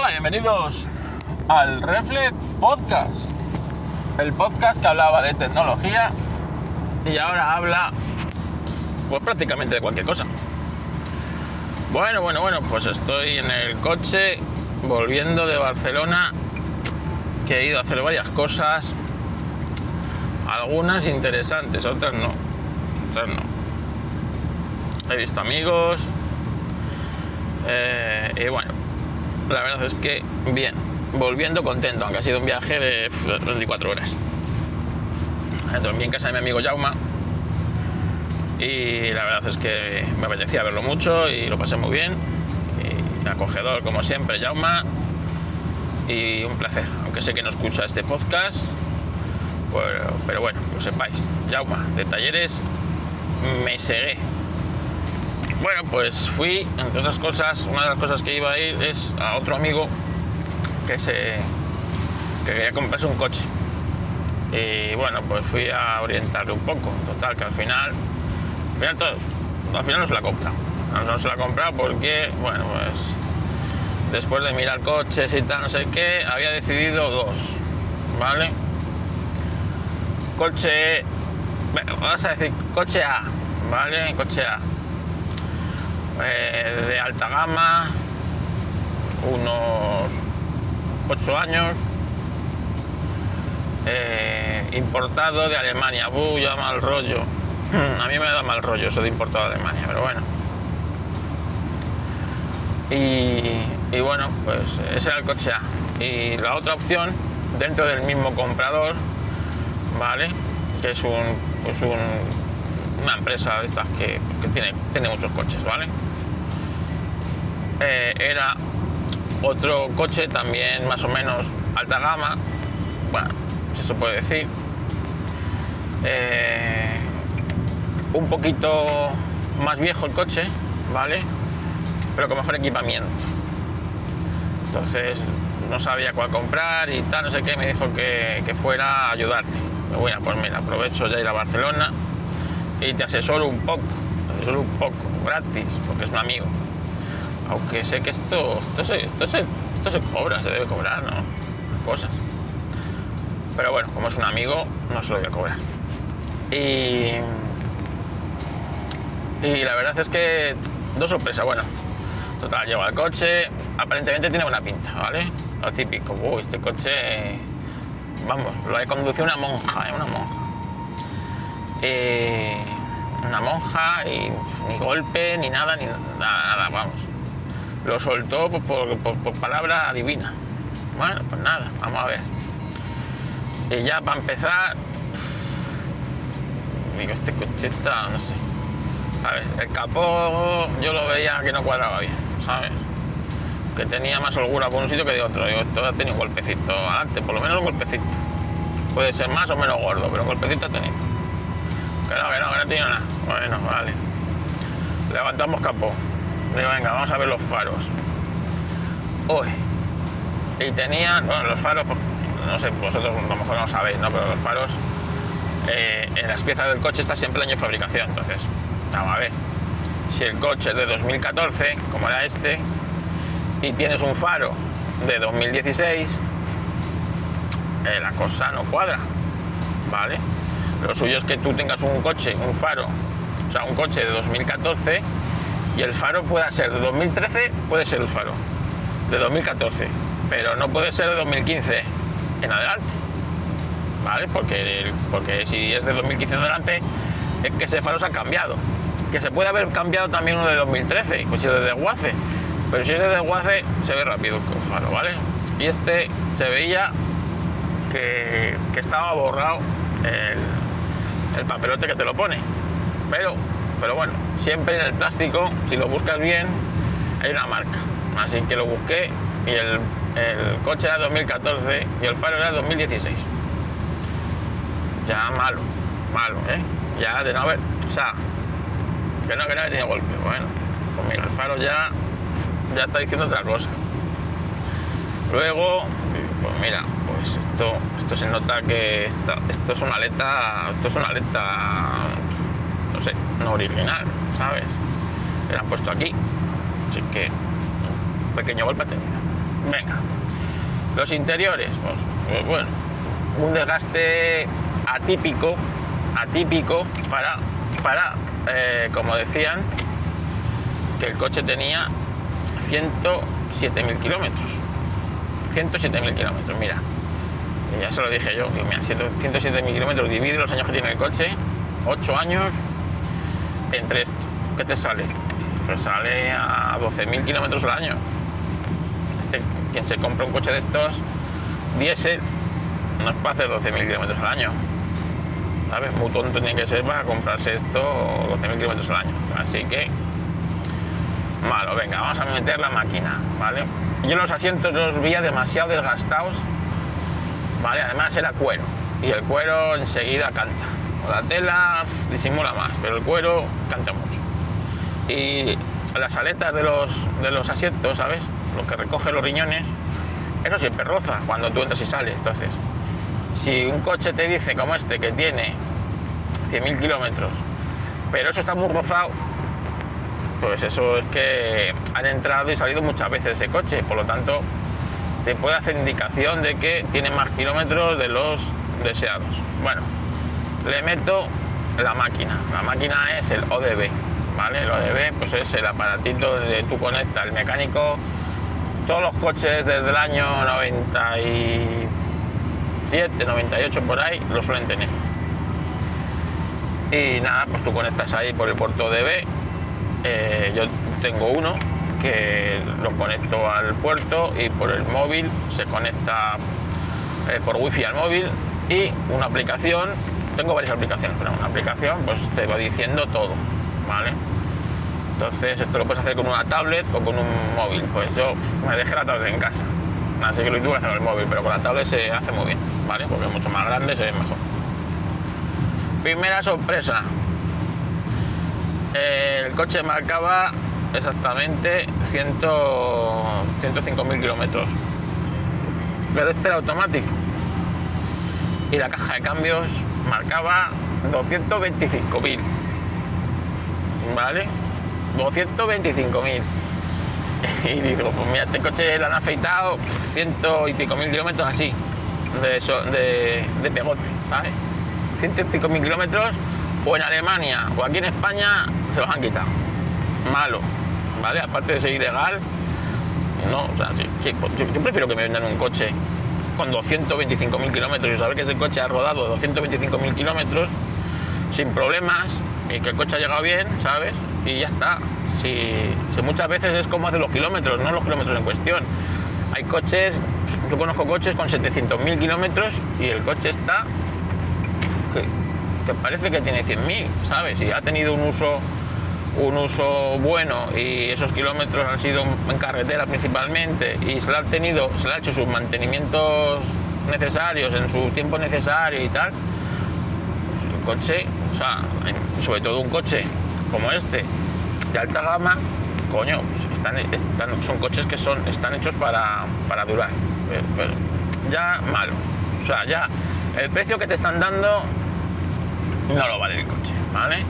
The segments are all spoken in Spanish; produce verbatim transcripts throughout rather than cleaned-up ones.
Hola, bienvenidos al Reflet Podcast, el podcast que hablaba de tecnología y ahora habla pues prácticamente de cualquier cosa. Bueno, bueno, bueno, pues estoy en el coche volviendo de Barcelona, que he ido a hacer varias cosas, algunas interesantes, otras no, otras no. He visto amigos eh, y bueno, la verdad es que bien, volviendo contento, aunque ha sido un viaje de veinticuatro horas. Entré en casa de mi amigo Jaume y la verdad es que me apetecía verlo mucho y lo pasé muy bien. Y acogedor como siempre Jaume, y un placer, aunque sé que no escucha este podcast, pues, pero bueno, que lo sepáis, Jaume de Talleres me segué. Bueno, pues fui, entre otras cosas, una de las cosas que iba a ir es a otro amigo que se que quería comprarse un coche. Y bueno, pues fui a orientarle un poco. Total, que al final, al final todo, al final no se la compra. No, no se la compra porque, bueno, pues después de mirar coches y tal, no sé qué, había decidido dos, ¿vale? Coche, bueno, vamos a decir coche A, ¿vale? Coche A. Eh, de alta gama, unos ocho años, eh, importado de Alemania. Uy, ya mal rollo. A mí me da mal rollo eso de importado de Alemania, pero bueno. Y, y bueno, pues ese era el coche A. Y la otra opción, dentro del mismo comprador, ¿vale? Que es un, pues un, una empresa de estas que, que tiene, tiene muchos coches, ¿vale? Eh, era otro coche también más o menos alta gama, bueno, si se puede decir, eh, un poquito más viejo el coche, ¿vale? Pero con mejor equipamiento. Entonces no sabía cuál comprar y tal, no sé qué, me dijo que, que fuera a ayudarme. Bueno, pues mira, aprovecho ya ir a Barcelona y te asesoro un poco, te asesoro un poco, gratis, porque es un amigo. Aunque sé que esto, esto, se, esto, se, esto se cobra, se debe cobrar, ¿no? Las cosas. Pero bueno, como es un amigo, no se lo voy a cobrar. Y, y la verdad es que dos sorpresas, bueno. Total, llego al coche, aparentemente tiene buena pinta, ¿vale? Lo típico, uy, este coche, vamos, lo conducido una monja, ¿eh? Una monja. Eh, una monja y ni golpe, ni nada, ni nada, nada, vamos. Lo soltó por, por, por, por palabra divina. Bueno, pues nada, vamos a ver. Y ya para empezar, digo, este coche está, no sé. A ver, el capó yo lo veía que no cuadraba bien, ¿sabes? Que tenía más holgura por un sitio que de otro. Digo, esto ha tenido un golpecito adelante, por lo menos un golpecito. Puede ser más o menos gordo, pero un golpecito ha tenido. Que no, que no, que no tiene nada. Bueno, vale. Levantamos capó. Digo, venga, vamos a ver los faros. Uy. Y tenían, bueno, los faros, no sé, vosotros a lo mejor no lo sabéis, ¿no? Pero los faros, eh, en las piezas del coche está siempre el año de fabricación, entonces. Vamos a ver, si el coche es de dos mil catorce, como era este, y tienes un faro de dos mil dieciséis, eh, la cosa no cuadra, ¿vale? Lo suyo es que tú tengas un coche, un faro, o sea, un coche de dos mil catorce, y el faro pueda ser de dos mil trece, puede ser el faro, de dos mil catorce, pero no puede ser de dos mil quince en adelante, ¿vale? Porque, el, porque si es de dos mil quince en adelante, es que ese faro se ha cambiado, que se puede haber cambiado también uno de dos mil trece, pues si es de desguace, pero si es de desguace se ve rápido el faro, ¿vale? Y este se veía que, que estaba borrado el, el papelote que te lo pone, pero, pero bueno, siempre en el plástico, si lo buscas bien, hay una marca, así que lo busqué y el, el coche era dos mil catorce y el faro era dos mil dieciséis, ya malo, malo, ¿eh? Ya de no haber, o sea, que no, que no tiene golpe. Bueno, pues mira, el faro ya, ya está diciendo otra cosa. Luego, pues mira, pues esto, esto se nota que esta, esto es una aleta, esto es una aleta, no sé, no original, ¿sabes? Que la han puesto aquí, así que un pequeño golpe ha tenido. Venga. Los interiores, pues, pues bueno, un desgaste atípico, atípico para, para eh, como decían, que el coche tenía ciento siete mil kilómetros. ciento siete mil kilómetros, mira. Y ya se lo dije yo, mira, ciento siete mil kilómetros, divide los años que tiene el coche, ocho años, entre esto. ¿Qué te sale? Pues sale a doce mil kilómetros al año. Este, quien se compra un coche de estos diésel no es para hacer doce mil kilómetros al año. ¿Sabes? Muy tonto tiene que ser para comprarse esto doce mil kilómetros al año. Así que, malo, venga, vamos a meter la máquina, ¿vale? Yo los asientos los veía demasiado desgastados, ¿vale? Además era cuero, y el cuero enseguida canta. La tela disimula más, pero el cuero canta mucho. Y las aletas de los, de los asientos, ¿sabes? Lo que recoge los riñones, eso siempre roza cuando tú entras y sales. Entonces, si un coche te dice como este que tiene cien mil kilómetros, pero eso está muy rozado, pues eso es que han entrado y salido muchas veces ese coche, por lo tanto te puede hacer indicación de que tiene más kilómetros de los deseados. Bueno, le meto la máquina. La máquina es el O D B, ¿vale? El O D B pues es el aparatito donde tú conectas el mecánico. Todos los coches desde el año noventa y siete, noventa y ocho por ahí lo suelen tener. Y nada, pues tú conectas ahí por el puerto O D B. Eh, yo tengo uno que lo conecto al puerto y por el móvil se conecta eh, por wifi al móvil, y una aplicación, tengo varias aplicaciones, pero una aplicación pues te va diciendo todo, ¿vale? Entonces esto lo puedes hacer con una tablet o con un móvil. Pues yo me dejé la tablet en casa, así que lo tuve que hacer con el móvil, pero con la tablet se hace muy bien, ¿vale? Porque es mucho más grande, se ve mejor. Primera sorpresa. El coche marcaba exactamente ciento cinco mil kilómetros, pero este era automático, y la caja de cambios marcaba doscientos veinticinco mil, ¿vale? doscientos veinticinco mil. Y digo, pues mira, este coche lo han afeitado ciento y pico mil kilómetros así, de, so, de, de pegote, ¿sabes? Ciento y pico mil kilómetros. O en Alemania o aquí en España se los han quitado. Malo, ¿vale? Aparte de ser ilegal, no, o sea, sí, yo, yo prefiero que me vendan un coche con doscientos veinticinco mil kilómetros y saber que ese coche ha rodado doscientos veinticinco mil kilómetros sin problemas y que el coche ha llegado bien, ¿sabes? Y ya está. Si, si muchas veces es como hacen los kilómetros, no los kilómetros en cuestión. Hay coches, yo conozco coches con setecientos mil kilómetros y el coche está... ¿qué? Que parece que tiene cien mil, ¿sabes? Y ha tenido un uso, un uso bueno, y esos kilómetros han sido en carretera principalmente, y se le ha tenido, se le ha hecho sus mantenimientos necesarios en su tiempo necesario y tal. El coche, o sea, sobre todo un coche como este de alta gama, coño, están, están, son coches que son, están hechos para, para durar. Pero, pero ya malo, o sea, ya el precio que te están dando no lo vale el coche, ¿vale?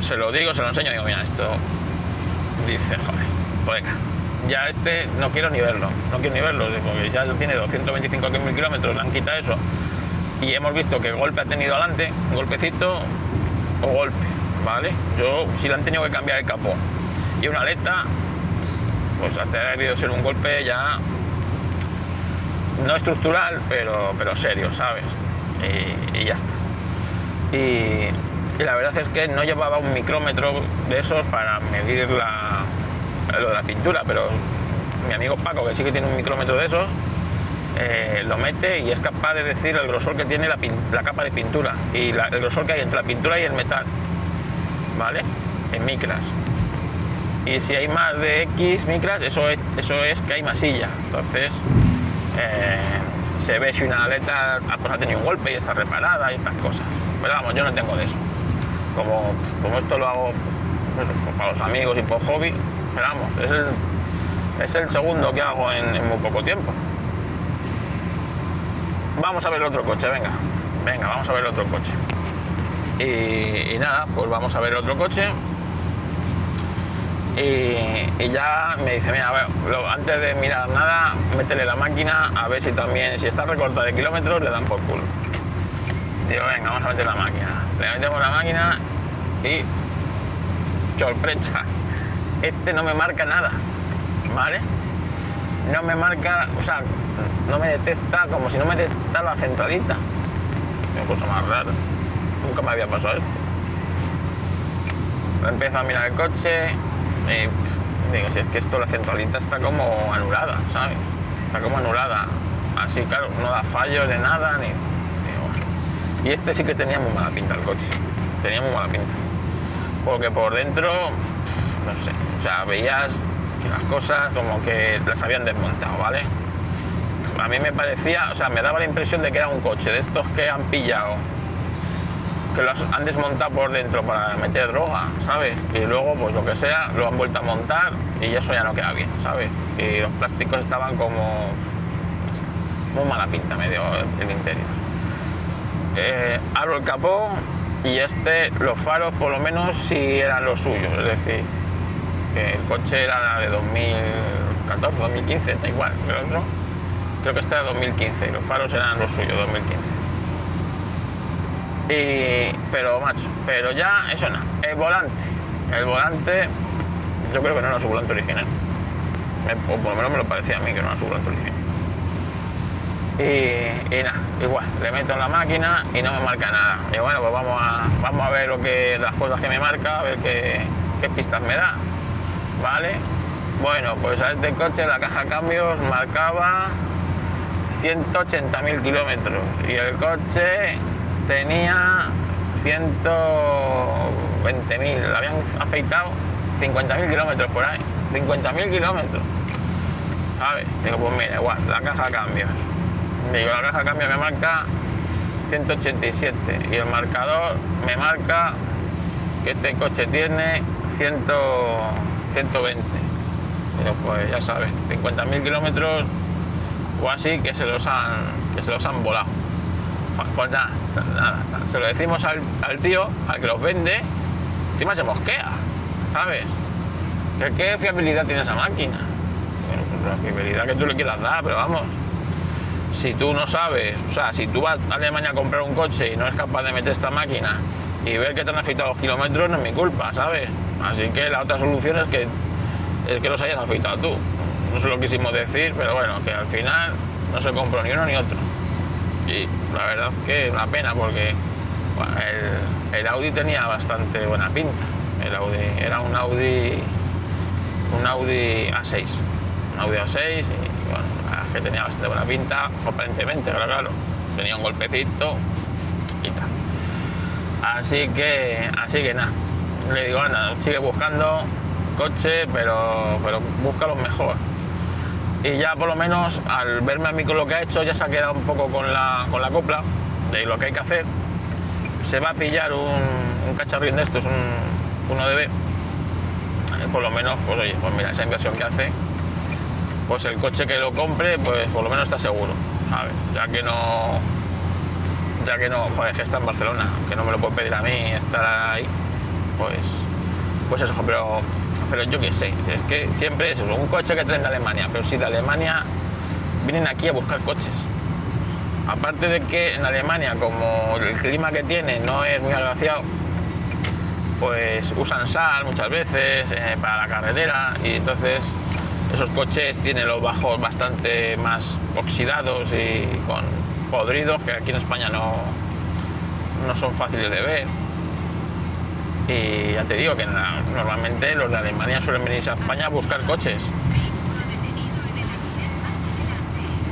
Se lo digo, se lo enseño, digo, mira, esto... Dice, joder, pues venga, ya este no quiero ni verlo, no quiero ni verlo, porque ya tiene doscientos veinticinco mil kilómetros, le han quitado eso, y hemos visto que el golpe ha tenido adelante, golpecito o golpe, ¿vale? Yo, si le han tenido que cambiar el capó y una aleta, pues hasta ha debido ser un golpe ya... no estructural, pero, pero serio, ¿sabes? Y, y ya está. Y, y la verdad es que no llevaba un micrómetro de esos para medir la, lo de la pintura, pero mi amigo Paco, que sí que tiene un micrómetro de esos, eh, lo mete y es capaz de decir el grosor que tiene la, la capa de pintura y la, el grosor que hay entre la pintura y el metal, ¿vale? En micras. Y si hay más de X micras, eso es, eso es que hay masilla. Entonces... Eh, se ve si una aleta pues ha tenido un golpe y está reparada y estas cosas, pero vamos, yo no tengo de eso, como, como esto lo hago pues, para los amigos y por hobby, pero vamos, es el, es el segundo que hago en, en muy poco tiempo. Vamos a ver el otro coche, venga, venga, vamos a ver el otro coche y, y nada, pues vamos a ver el otro coche Y, y ya me dice, mira, a ver, lo, antes de mirar nada, métele la máquina a ver si también, si está recortada de kilómetros, le dan por culo. Digo, venga, vamos a meter la máquina. Le metemos la máquina y... sorpresa, este no me marca nada, ¿vale? No me marca, o sea, no me detecta, como si no me detectara la centralita. Una cosa más rara, nunca me había pasado esto. Empiezo a mirar el coche y pff, digo, si es que esto, la centralita está como anulada, ¿sabes? Está como anulada, así claro, no da fallos de nada, ni... ni... Y este sí que tenía muy mala pinta el coche, tenía muy mala pinta. Porque por dentro, no sé, o sea, veías que las cosas como que las habían desmontado, ¿vale? A mí me parecía, o sea, me daba la impresión de que era un coche de estos que han pillado, que los han desmontado por dentro para meter droga, ¿sabes? Y luego, pues lo que sea, lo han vuelto a montar y eso ya no queda bien, ¿sabes? Y los plásticos estaban como, no sé, muy mala pinta me dio el interior. Eh, abro el capó. Y este, los faros por lo menos sí eran los suyos, es decir, que el coche era de dos mil catorce, dos mil quince, está igual, pero el otro, creo que este era dos mil quince y los faros eran los suyos, dos mil quince. Y, pero macho, pero ya eso nada, el volante, el volante, yo creo que no era su volante original, o por lo menos me lo parecía a mí que no era su volante original. Y, y nada, igual, le meto en la máquina y no me marca nada. Y bueno, pues vamos a, vamos a ver lo que, las cosas que me marca, a ver qué, qué pistas me da. Vale, bueno, pues a este coche la caja de cambios marcaba ciento ochenta mil kilómetros y el coche tenía ciento veinte mil, le habían afeitado cincuenta mil kilómetros por ahí, cincuenta mil kilómetros. A ver, digo, pues mira, igual, la caja de cambios. Digo, la caja cambia me marca ciento ochenta y siete y el marcador me marca que este coche tiene cien, ciento veinte. Digo, pues ya sabes, cincuenta mil kilómetros o así que se los han, que se los han volado. Pues nada, nada, nada. Se lo decimos al, al tío, al que los vende, encima se mosquea, ¿sabes? ¿Qué, qué fiabilidad tiene esa máquina? Bueno, la fiabilidad que tú le quieras dar, pero vamos. Si tú no sabes, o sea, si tú vas a Alemania a comprar un coche y no eres capaz de meter esta máquina y ver que te han afeitado los kilómetros, no es mi culpa, ¿sabes? Así que la otra solución es que, es que los hayas afeitado tú. No sé lo que quisimos decir, pero bueno, que al final no se compró ni uno ni otro. Y la verdad es que es una pena porque bueno, el, el Audi tenía bastante buena pinta. El Audi era un Audi, un Audi A seis, un Audi A seis y bueno. Que tenía bastante buena pinta, aparentemente, claro, claro, tenía un golpecito y tal. Así que, así que nada, le digo, anda, sigue buscando coche, pero, pero búscalo mejor. Y ya por lo menos, al verme a mí con lo que ha hecho, ya se ha quedado un poco con la, con la copla de lo que hay que hacer. Se va a pillar un, un cacharrín de estos, un, un O D B. Por lo menos, pues oye, pues mira, esa inversión que hace, pues el coche que lo compre, pues por lo menos está seguro, ¿sabes? Ya que no, ya que no, joder, que está en Barcelona, que no me lo puede pedir a mí estar ahí, pues, pues eso, pero, pero yo qué sé, es que siempre es eso, un coche que traen de Alemania, pero si de Alemania vienen aquí a buscar coches. Aparte de que en Alemania, como el clima que tiene no es muy agraciado, pues usan sal muchas veces eh, para la carretera y entonces... Esos coches tienen los bajos bastante más oxidados y con podridos que aquí en España no, no son fáciles de ver. Y ya te digo que na, normalmente los de Alemania suelen venirse a España a buscar coches.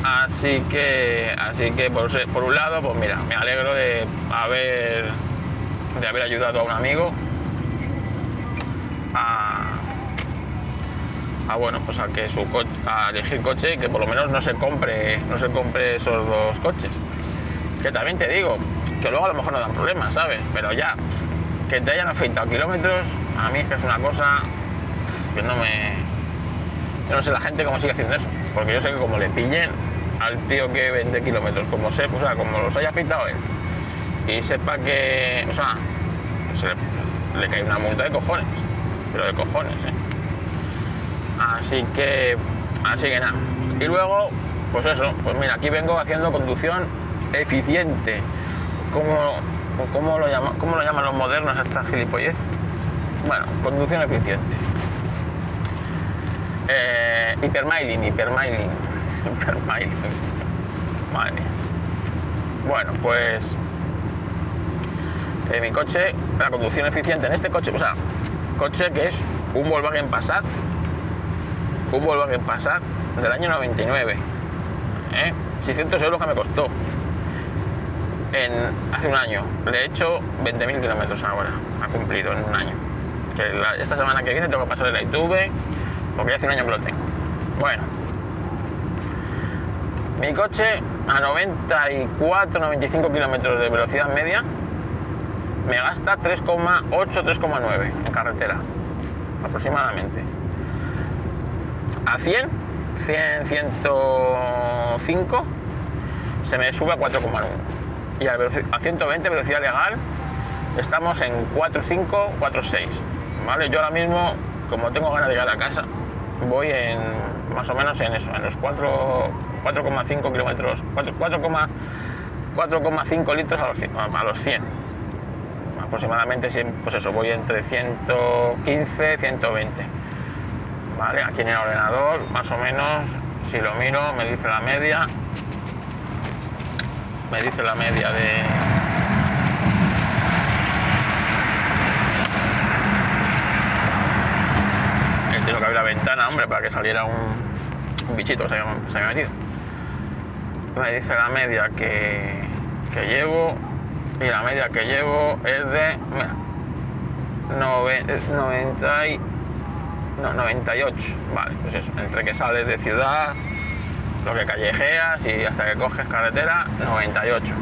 Así que, así que por, por un lado, pues mira, me alegro de haber, de haber ayudado a un amigo a... Ah, bueno, pues a que su co- a elegir coche y que por lo menos no se compre, no se compre esos dos coches. Que también te digo, que luego a lo mejor no dan problemas, ¿sabes? Pero ya, que te hayan afeitado kilómetros, a mí es que es una cosa que no me... Yo no sé la gente cómo sigue haciendo eso, porque yo sé que como le pillen al tío que vende kilómetros, como sé, o sea, como los haya afeitado él, y sepa que, o sea, se le, le cae una multa de cojones, pero de cojones, ¿eh? así que así que nada. Y luego, pues eso, pues mira, aquí vengo haciendo conducción eficiente. ¿Cómo, cómo, lo, llama, cómo lo llaman los modernos esta gilipollez? Bueno, conducción eficiente. Eh, hipermiling, hipermiling, hipermiling. Madre mía. Bueno, pues eh, mi coche, la conducción eficiente en este coche, o sea, coche que es un Volkswagen Passat, un Volkswagen Passat del año noventa y nueve, ¿eh? seiscientos euros que me costó en, hace un año. Le he hecho veinte mil kilómetros ahora, ha cumplido en un año. Que la, esta semana que viene tengo que pasar el I T V, porque hace un año que lo tengo. Bueno, mi coche a noventa y cuatro, noventa y cinco kilómetros de velocidad media me gasta tres coma ocho, tres coma nueve en carretera, aproximadamente. A cien, cien, ciento cinco se me sube a cuatro coma uno. Y a ciento veinte, velocidad legal, estamos en cuatro coma cinco, cuatro coma seis. ¿Vale? Yo ahora mismo, como tengo ganas de llegar a casa, voy en más o menos en eso, en los cuatro, cuatro coma cinco kilómetros, cuatro coma cinco litros a los cien. Aproximadamente, pues eso, voy entre ciento quince, ciento veinte. Vale, aquí en el ordenador, más o menos, si lo miro, me dice la media, me dice la media de... Tengo que abrir la ventana, hombre, para que saliera un, un bichito que se había, se había metido. Me dice la media que, que llevo, y la media que llevo es de, mira, noventa y ocho, vale, pues eso, entre que sales de ciudad, lo que callejeas y hasta que coges carretera, noventa y ocho.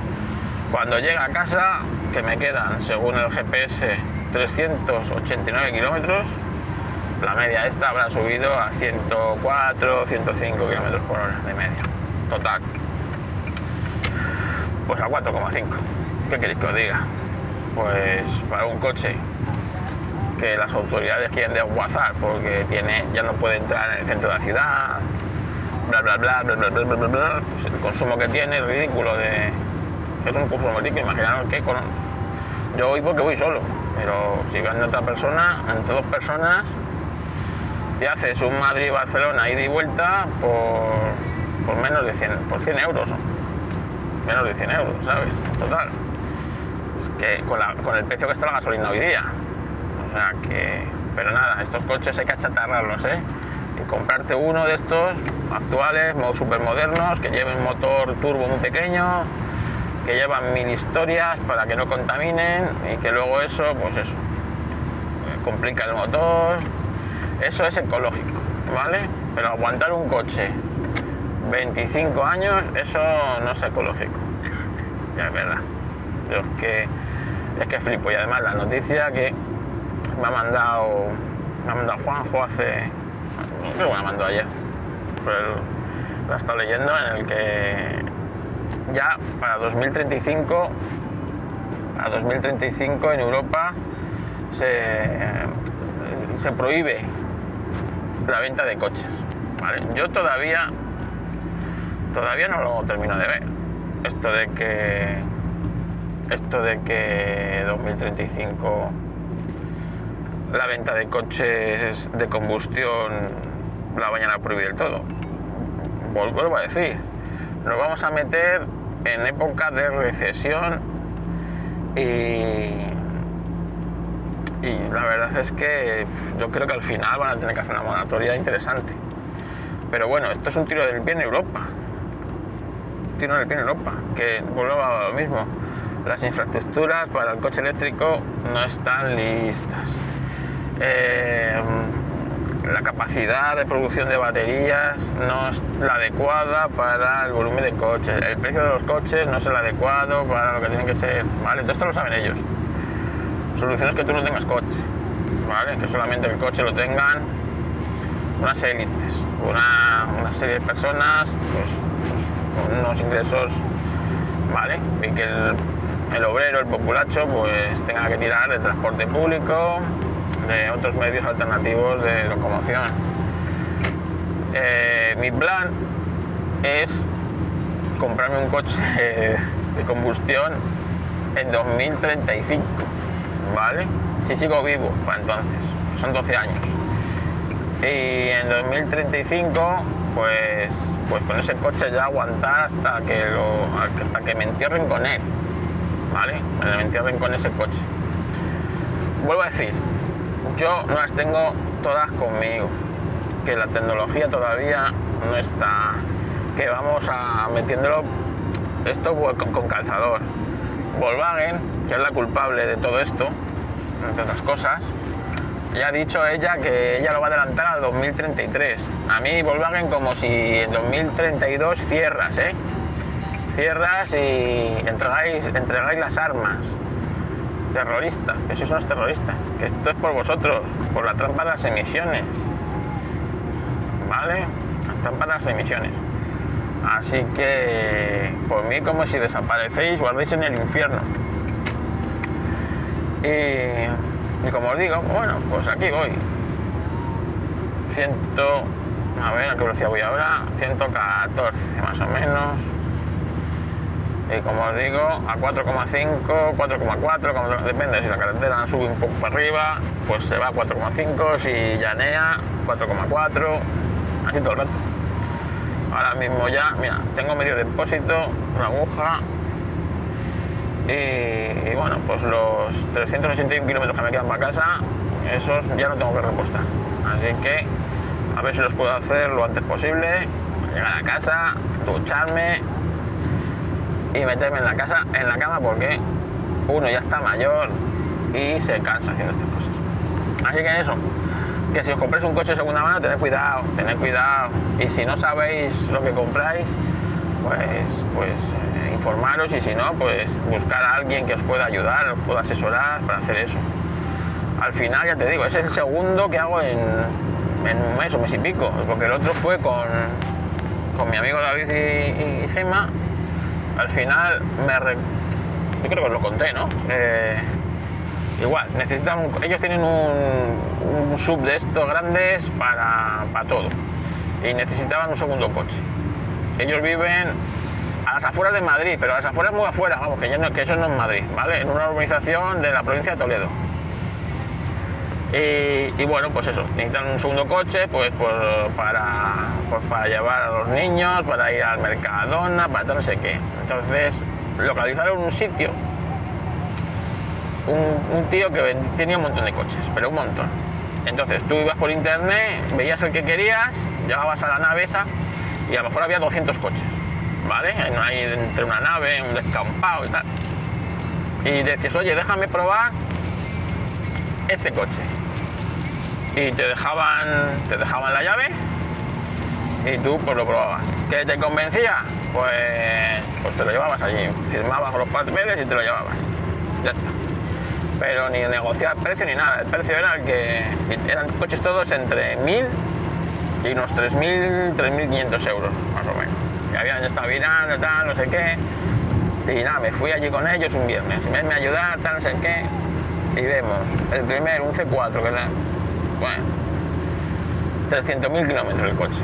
Cuando llega a casa, que me quedan, según el G P S, trescientos ochenta y nueve kilómetros, la media esta habrá subido a ciento cuatro, ciento cinco kilómetros por hora de media. Total. Pues a cuatro coma cinco. ¿Qué queréis que os diga? Pues para un coche que las autoridades quieren desguazar porque tiene, ya no puede entrar en el centro de la ciudad, bla bla bla bla bla bla bla bla bla, pues el consumo que tiene es ridículo. De, es un consumo ridículo. Imaginaros que con, yo voy porque voy solo, pero si van de otra persona, entre dos personas, te haces un Madrid-Barcelona ida y vuelta por, por menos de cien, por cien euros, menos de cien euros, ¿sabes? Total, es que con, la, con el precio que está la gasolina hoy día, o sea que, pero nada, estos coches hay que achatarrarlos, ¿eh? Y comprarte uno de estos actuales, supermodernos, que lleven motor turbo muy pequeño, que llevan mil historias para que no contaminen y que luego eso, pues eso, complica el motor. Eso es ecológico, ¿vale? Pero aguantar un coche veinticinco años, eso no es ecológico. Ya es verdad. Yo es que, es que flipo. Y además la noticia que me ha mandado, me ha mandado Juanjo hace... creo que me la mandó ayer. Pero la he estado leyendo, en el que ya para dos mil treinta y cinco, para dos mil treinta y cinco en Europa se, se prohíbe la venta de coches, ¿vale? Yo todavía todavía no lo termino de ver, esto de que esto de que dos mil treinta y cinco la venta de coches de combustión la vayan a prohibir del todo. Vuelvo a decir, nos vamos a meter en época de recesión y Y la verdad es que yo creo que al final van a tener que hacer una moratoria interesante. Pero bueno, esto es un tiro del pie en Europa. Un tiro del pie en Europa. Que vuelvo a lo mismo. Las infraestructuras para el coche eléctrico no están listas. Eh, la capacidad de producción de baterías no es la adecuada para el volumen de coches. El precio de los coches no es el adecuado para lo que tiene que ser. Vale, todo esto lo saben ellos. Solución es que tú no tengas coche, ¿vale? Que solamente el coche lo tengan unas élites, una, una serie de personas, pues, pues con unos ingresos, ¿vale? Y que el, el obrero, el populacho, pues tenga que tirar de transporte público, de otros medios alternativos de locomoción. eh, mi plan es comprarme un coche de combustión en dos mil treinta y cinco, ¿vale? Si sigo vivo, para entonces, son doce años. Y en dos mil treinta y cinco, pues, pues con ese coche ya aguantar hasta que, lo, hasta que me entierren con él, ¿vale? Me entierren con ese coche. Vuelvo a decir, yo no las tengo todas conmigo, que la tecnología todavía no está, que vamos a metiéndolo esto con, con calzador. Volkswagen, que es la culpable de todo esto, entre otras cosas, ya ha dicho ella que ella lo va a adelantar al dos mil treinta y tres. A mí Volkswagen como si en dos mil treinta y dos cierras, ¿eh? Cierras y entregáis, entregáis las armas. Terroristas, que sois unos terroristas, que esto es por vosotros, por la trampa de las emisiones, ¿vale? La trampa de las emisiones. Así que, por mí, como si desaparecéis, guardéis en el infierno. Y, y como os digo, bueno, pues aquí voy. Ciento, a ver, ¿a qué velocidad voy ahora? ciento catorce más o menos. Y como os digo, a cuatro coma cinco, cuatro coma cuatro, depende, si la carretera sube un poco para arriba, pues se va a cuatro coma cinco, si llanea, cuatro coma cuatro, así todo el rato. Ahora mismo ya, mira, tengo medio depósito, una aguja, y, y bueno, pues los trescientos ochenta y un kilómetros que me quedan para casa, esos ya no tengo que repostar. Así que, a ver si los puedo hacer lo antes posible, llegar a casa, ducharme, y meterme en la casa, en la cama, porque uno ya está mayor y se cansa haciendo estas cosas. Así que eso, que si os compréis un coche de segunda mano, tened cuidado, tened cuidado. Y si no sabéis lo que compráis, pues, pues eh, informaros, y si no, pues buscar a alguien que os pueda ayudar, os pueda asesorar para hacer eso. Al final, ya te digo, es el segundo que hago en, en un mes o mes y pico, porque el otro fue con, con mi amigo David y, y Gemma. Al final, me re... yo creo que os lo conté, ¿no? Eh... Igual, necesitan un... ellos tienen un, un sub de estos grandes para... para todo. Y necesitaban un segundo coche. Ellos viven a las afueras de Madrid, pero a las afueras muy afuera, vamos, que, no... que eso no es Madrid, ¿vale? En una urbanización de la provincia de Toledo. Y, y bueno, pues eso, necesitan un segundo coche pues, pues, para, pues para llevar a los niños, para ir al Mercadona, para no sé qué. Entonces localizaron un sitio, un, un tío que tenía un montón de coches, pero un montón. Entonces tú ibas por internet, veías el que querías, llegabas a la nave esa y a lo mejor había doscientos coches, ¿vale? Ahí entre una nave, un descampado y tal. Y decías, oye, déjame probar este coche, y te dejaban te dejaban la llave y tú pues lo probabas. ¿Qué te convencía? Pues, pues te lo llevabas allí, firmabas los papeles y te lo llevabas, ya está. Pero ni negociar precio ni nada. El precio era el que eran coches todos entre mil y unos tres mil, tres mil quinientos euros más o menos, y habían estado mirando tal, no sé qué, y nada, me fui allí con ellos un viernes, venme a ayudar, tal, no sé qué. Y vemos, el primer, un C cuatro, que era, bueno, trescientos mil kilómetros el coche.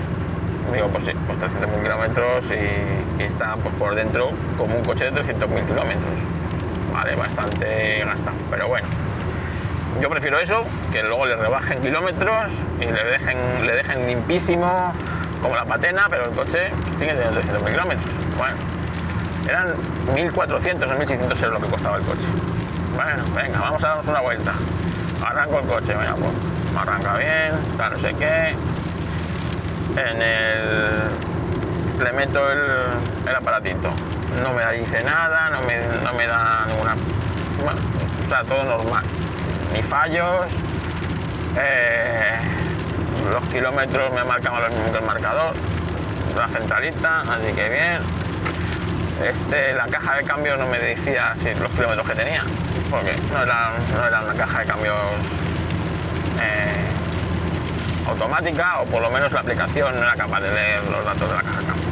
Digo, pues sí, pues trescientos mil kilómetros y, y está pues, por dentro como un coche de trescientos mil kilómetros. Vale, bastante gastado, pero bueno. Yo prefiero eso, que luego le rebajen kilómetros y le dejen, le dejen limpísimo, como la patena, pero el coche sigue teniendo trescientos mil kilómetros. Bueno, eran mil cuatrocientos o mil seiscientos euros lo que costaba el coche. Bueno, venga, vamos a darnos una vuelta. Arranco el coche, venga, pues me arranca bien, tal, no sé qué. En el... le meto el, el aparatito. No me dice nada, no me, no me da ninguna... Bueno, o sea, todo normal. Ni fallos. Eh, los kilómetros me marcan los minutos del marcador. La centralita, así que bien. Este, la caja de cambios no me decía si los kilómetros que tenía, porque no era, no era una caja de cambios eh, automática, o por lo menos la aplicación no era capaz de leer los datos de la caja de cambios.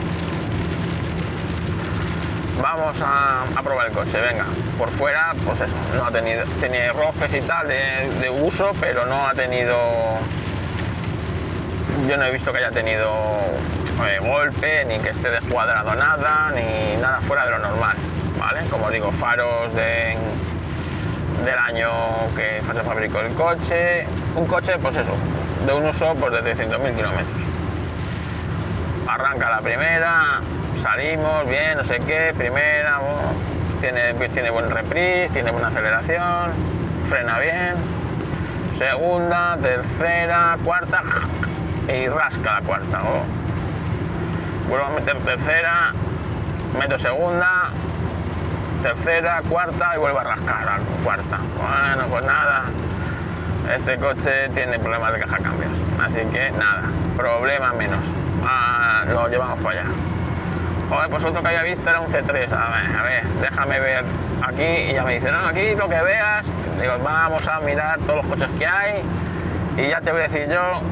Vamos a, a probar el coche, venga. Por fuera, pues eso, no ha tenido, tenía roces y tal de, de uso, pero no ha tenido... yo no he visto que haya tenido eh, golpe, ni que esté descuadrado nada, ni nada fuera de lo normal, ¿vale? Como os digo, faros de, del año que se fabricó el coche, un coche, pues eso, de un uso pues, de trescientos mil kilómetros. Arranca la primera, salimos bien, no sé qué, primera, bueno, tiene, tiene buen reprise, tiene buena aceleración, frena bien, segunda, tercera, cuarta y rasca la cuarta. Oh. Vuelvo a meter tercera, meto segunda, tercera, cuarta y vuelvo a rascar la cuarta. Bueno, pues nada, este coche tiene problemas de caja cambios, así que nada, problema menos. Ah, lo llevamos para allá. Joder, pues otro que había visto era un C tres. A ver, a ver, déjame ver aquí. Y ya me dice, no, aquí lo que veas. Digo, vamos a mirar todos los coches que hay. Y ya te voy a decir yo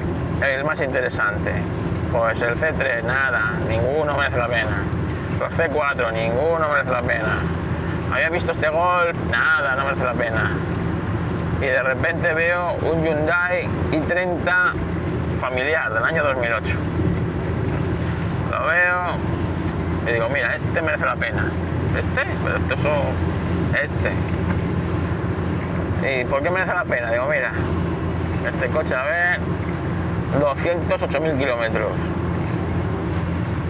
el más interesante. Pues el C tres, nada, ninguno merece la pena. Los C cuatro, ninguno merece la pena. Había visto este Golf, nada, no merece la pena. Y de repente veo un Hyundai i treinta familiar del año dos mil ocho. Lo veo y digo, mira, este merece la pena. Este, pero esto es este. ¿Y por qué merece la pena? Digo, mira, este coche, a ver, doscientos ocho mil kilómetros.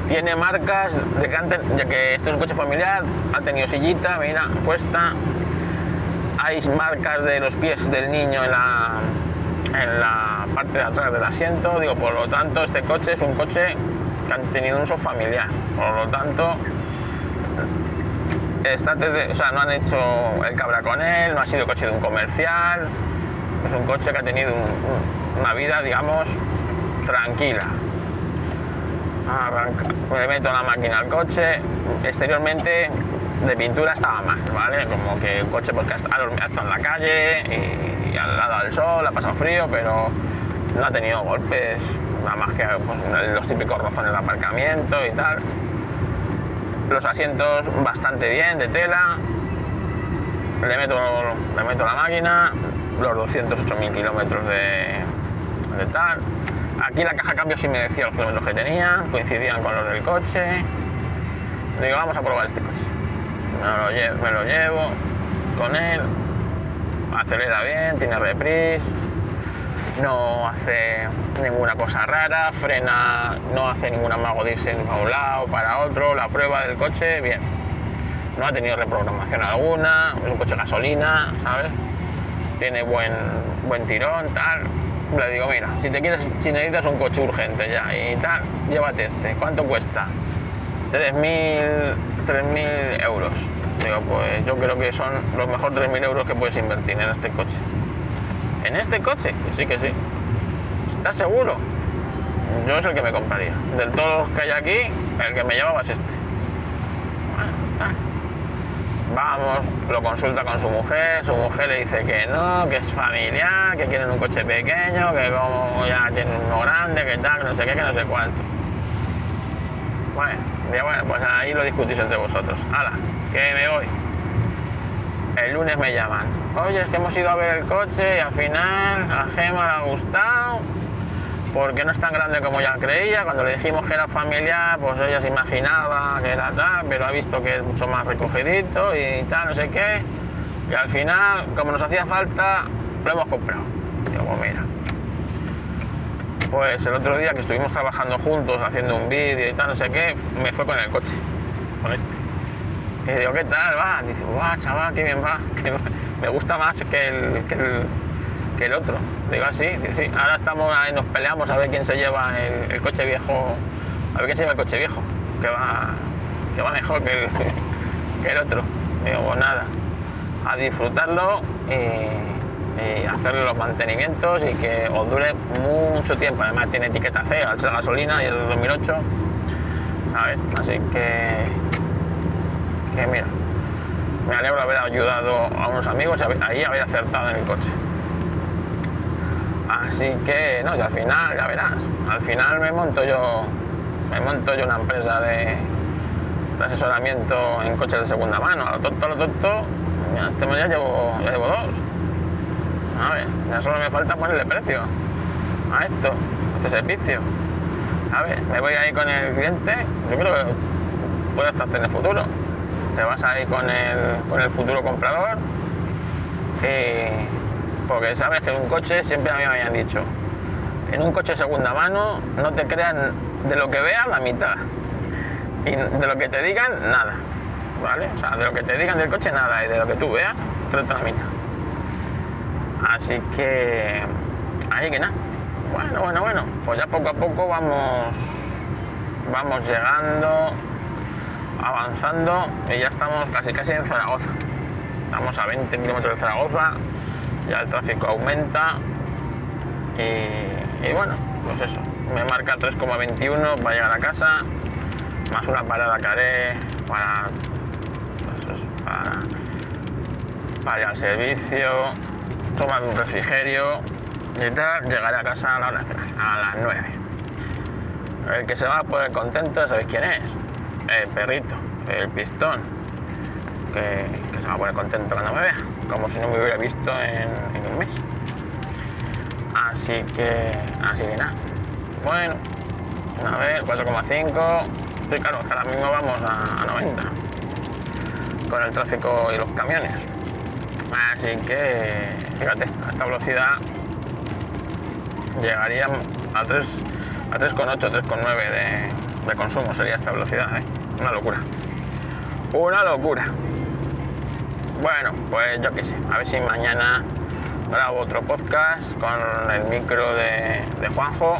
Tiene marcas de que, antes, ya que este es un coche familiar, ha tenido sillita, mira, puesta. Hay marcas de los pies del niño en la, en la parte de atrás del asiento. Digo, por lo tanto, este coche es un coche que han tenido un uso familiar, por lo tanto está, o sea, no han hecho el cabra con él, no ha sido coche de un comercial, es un coche que ha tenido un, una vida, digamos, tranquila. Arranca, me meto la máquina al coche, exteriormente de pintura estaba mal, ¿vale? Como que un coche porque ha estado en la calle y, y al lado del sol, ha pasado frío, pero no ha tenido golpes, nada más que pues, los típicos rozones de aparcamiento y tal. Los asientos bastante bien, de tela. Le meto, le meto la máquina, los doscientos ocho mil kilómetros de, de tal. Aquí la caja cambio sí me decía los kilómetros que tenía, coincidían con los del coche. Digo, vamos a probar este coche. Me lo llevo, me lo llevo con él, acelera bien, tiene reprise. No hace ninguna cosa rara, frena, no hace ningún amago de irse para un lado, para otro, la prueba del coche, bien. No ha tenido reprogramación alguna, es un coche de gasolina, ¿sabes? Tiene buen, buen tirón, tal. Le digo, mira, si te quieres, si necesitas un coche urgente ya y tal, llévate este. ¿Cuánto cuesta? tres mil euros. Digo, pues yo creo que son los mejores tres mil euros que puedes invertir en este coche. ¿En este coche? Sí que sí. ¿Estás seguro? Yo es el que me compraría. De todos los que hay aquí, el que me llevaba es este. Bueno, está. Vamos, lo consulta con su mujer. Su mujer le dice que no, que es familiar, que quieren un coche pequeño, que como ya tienen uno grande, que tal, que no sé qué, que no sé cuánto. Bueno, ya bueno, pues ahí lo discutís entre vosotros. ¡Hala! Que me voy. El lunes me llaman. Oye, es que hemos ido a ver el coche y al final a Gemma le ha gustado porque no es tan grande como ella creía. Cuando le dijimos que era familiar, pues ella se imaginaba que era tal, pero ha visto que es mucho más recogidito y tal, no sé qué. Y al final, como nos hacía falta, lo hemos comprado. Digo, pues mira. Pues el otro día que estuvimos trabajando juntos, haciendo un vídeo y tal, no sé qué, me fue con el coche, con este. Y digo, ¿qué tal va? Dice, guau, chaval, qué bien va. Que me gusta más que el, que el, que el otro. Digo, así, sí. Ahora estamos ahí, nos peleamos a ver quién se lleva el, el coche viejo, a ver quién se lleva el coche viejo, que va, que va mejor que el, que el otro. Digo, pues nada, a disfrutarlo y, y hacerle los mantenimientos y que os dure mucho tiempo. Además tiene etiqueta C, al ser gasolina y el dos mil ocho, ¿sabes? Así que... que mira, me alegro haber ayudado a unos amigos y ahí haber acertado en el coche. Así que, no, y al final, ya verás, al final me monto yo, me monto yo una empresa de, de asesoramiento en coches de segunda mano. A lo tonto, a lo tonto, ya, este ya, llevo, ya llevo dos. A ver, ya solo me falta ponerle precio a esto, a este servicio. ¿sabes? Me voy a ir con el cliente, yo creo que puede hasta tener futuro. Te vas a ir con el, con el futuro comprador, y porque sabes que en un coche, siempre a mí me habían dicho, en un coche de segunda mano no te crean de lo que veas la mitad y de lo que te digan nada, ¿vale? O sea, de lo que te digan del coche nada y de lo que tú veas, creo que la mitad. Así que, ahí que nada. Bueno, bueno, bueno, pues ya poco a poco vamos, vamos llegando, avanzando, y ya estamos casi casi en Zaragoza. Estamos a veinte kilómetros de Zaragoza, ya el tráfico aumenta y, y bueno, pues eso. Me marca tres coma veintiuno para llegar a casa, más una parada que haré para, pues eso, para, para ir al servicio, tomar un refrigerio y tal. Llegaré a casa a la hora de cenar, a las nueve. El que se va a poner contento, ¿sabéis quién es? El perrito, el pistón, que, que se va a poner contento cuando me vea, como si no me hubiera visto en, en un mes. Así que, así que nada. Bueno, a ver, cuatro coma cinco. Sí, claro, que ahora mismo vamos a, a noventa con el tráfico y los camiones. Así que, fíjate, a esta velocidad llegaría a tres, a tres coma ocho, tres coma nueve de, de consumo, sería esta velocidad, ¿eh? Una locura. Una locura. Bueno, pues yo qué sé, a ver si mañana grabo otro podcast con el micro de, de Juanjo.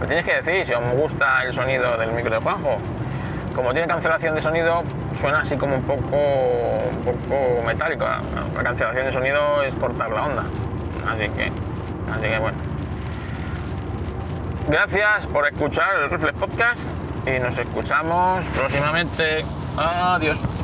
Me tenéis que decir si os gusta el sonido del micro de Juanjo. Como tiene cancelación de sonido, suena así como un poco, un poco metálico. La cancelación de sonido es cortar la onda. Así que, así que bueno. Gracias por escuchar el Reflet Podcast y nos escuchamos próximamente. Adiós.